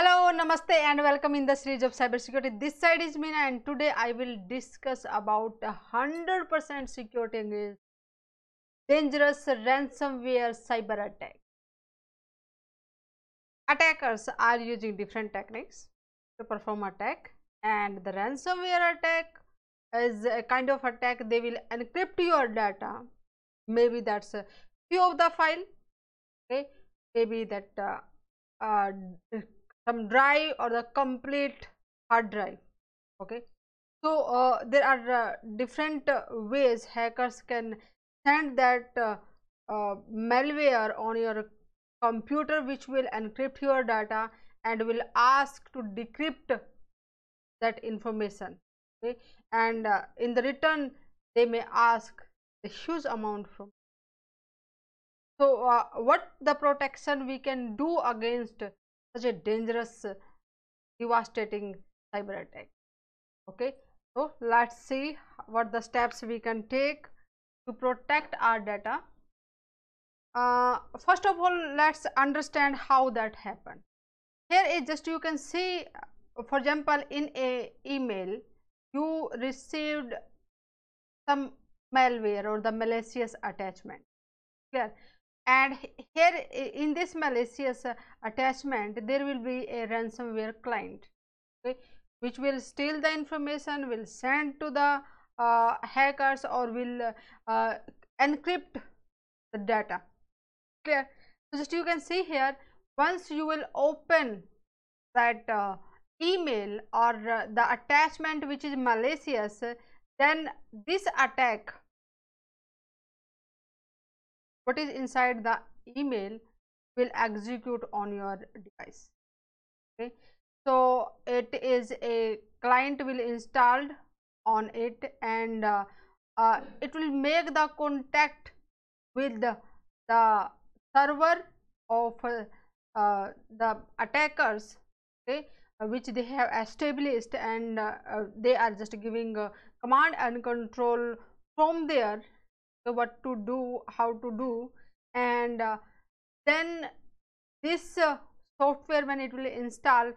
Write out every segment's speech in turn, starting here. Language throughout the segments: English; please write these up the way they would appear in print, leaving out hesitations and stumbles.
Hello, namaste and welcome in the series of cybersecurity. This side is Meena and today I will discuss about 100% security against dangerous ransomware cyber attack. Attackers are using different techniques to perform attack, and the ransomware attack is a kind of attack. They will encrypt your data. Maybe that's a few of the file, okay? Maybe that some drive or the complete hard drive, okay? So there are different ways hackers can send that malware on your computer, which will encrypt your data and will ask to decrypt that information, okay? And in the return they may ask a huge amount from. So what the protection we can do against such a dangerous, devastating cyber attack, okay? So let's see what the steps we can take to protect our data. First of all, let's understand how that happened. Here is just you can see, for example, in a email you received some malware or the malicious attachment, clear? And here in this malicious attachment there will be a ransomware client, okay, which will steal the information, will send to the hackers, or will encrypt the data, clear? So just you can see here, once you will open that email or the attachment which is malicious, then this attack, what is inside the email, will execute on your device, okay? So it is a client will installed on it, and it will make the contact with the server of the attackers, okay, which they have established, and they are just giving command and control from there, so what to do, how to do. And then this software, when it will install,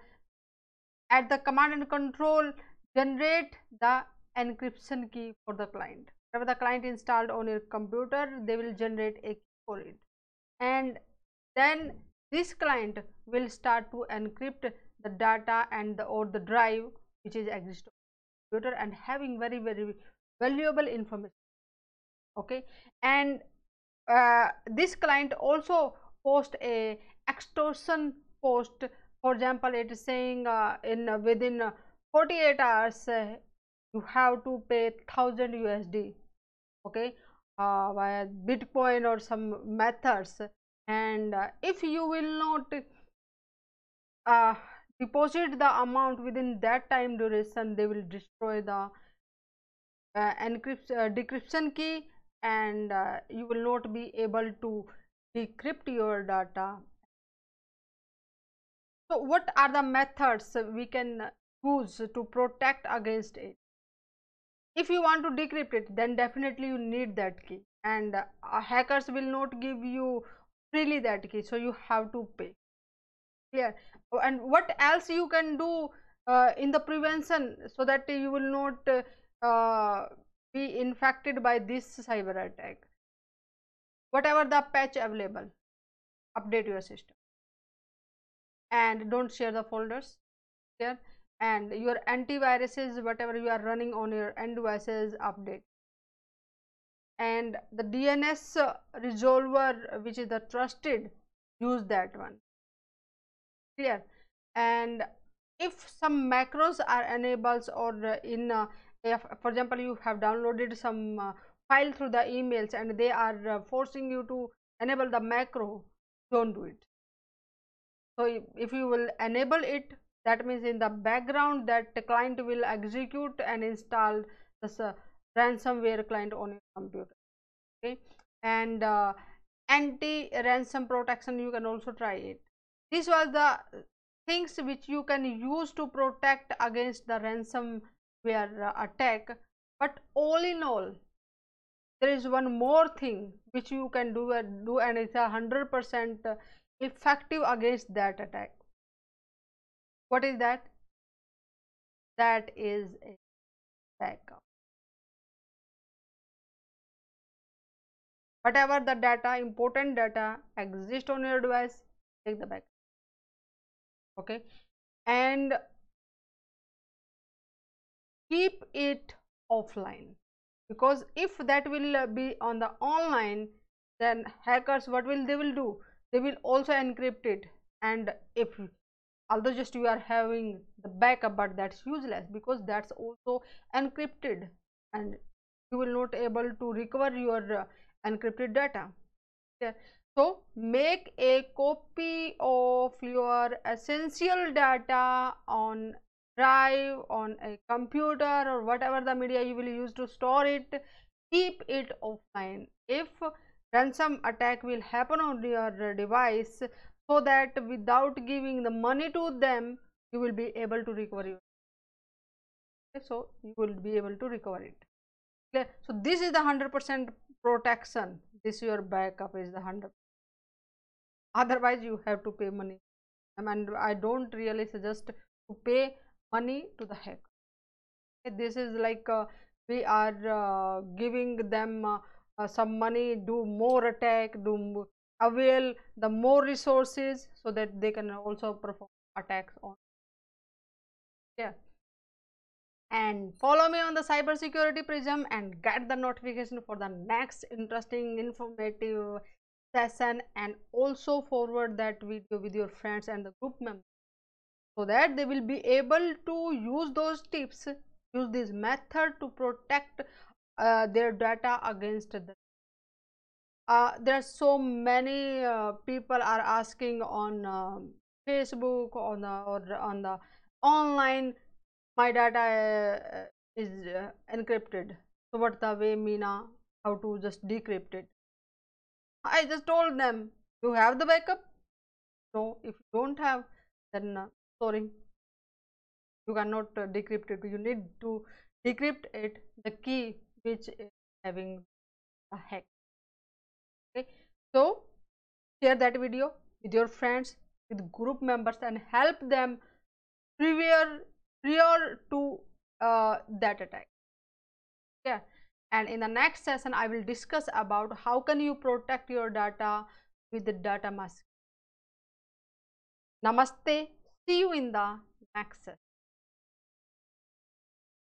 at the command and control generate the encryption key for the client. Whenever the client installed on your computer, they will generate a key for it, and then this client will start to encrypt the data and or the drive which is existing on the computer, and having very, very valuable information, okay? And this client also post a extortion post. For example, it is saying within 48 hours you have to pay $1,000 USD, okay, via Bitcoin or some methods, and if you will not deposit the amount within that time duration, they will destroy the decryption key, and you will not be able to decrypt your data. So what are the methods we can use to protect against it? If you want to decrypt it, then definitely you need that key, and hackers will not give you freely that key, so you have to pay, clear? And what else you can do in the prevention, so that you will not be infected by this cyber attack? Whatever the patch available, update your system, and don't share the folders here, and your antiviruses, whatever you are running on your end devices, update. And the DNS resolver, which is the trusted, use that one, clear? And if some macros are enabled, or in for example, you have downloaded some file through the emails and they are forcing you to enable the macro, don't do it. So if you will enable it, that means in the background that the client will execute and install this ransomware client on your computer, okay? And anti-ransom protection, you can also try it. These was the things which you can use to protect against the ransomware attack. But all in all, there is one more thing which you can do, and it's 100% effective against that attack. What is that? That is a backup. Whatever the data, important data exists on your device, take the backup. Okay, and keep it offline, because if that will be on the online, then hackers, what will they will do? They will also encrypt it, and if although just you are having the backup, but that's useless because that's also encrypted and you will not able to recover your encrypted data. Okay. So make a copy of your essential data on drive, on a computer, or whatever the media you will use to store it. Keep it offline if ransom attack will happen on your device, so that without giving the money to them, you will be able to recover it. Okay, so you will be able to recover it. Okay, so this is the 100% protection. This your backup is the 100%. Otherwise, you have to pay money. And I don't really suggest to pay money to the hacker. Okay, this is like we are giving them some money, do more attack, do avail the more resources so that they can also perform attacks on. Yeah. And follow me on the Cybersecurity Prism and get the notification for the next interesting informative session, and also forward that video with your friends and the group members, so that they will be able to use those tips, use this method to protect their data against the there are so many people are asking on Facebook, on the, or on the online, my data is encrypted, so what the way, Meena, how to just decrypt it? I just told them, you have the backup? No, if you don't have, then sorry, you cannot decrypt it. You need to decrypt it, the key which is having a hack. Okay, so share that video with your friends, with group members, and help them prior to that attack. Yeah, and in the next session I will discuss about how can you protect your data with the data mask. Namaste, see you in the next session.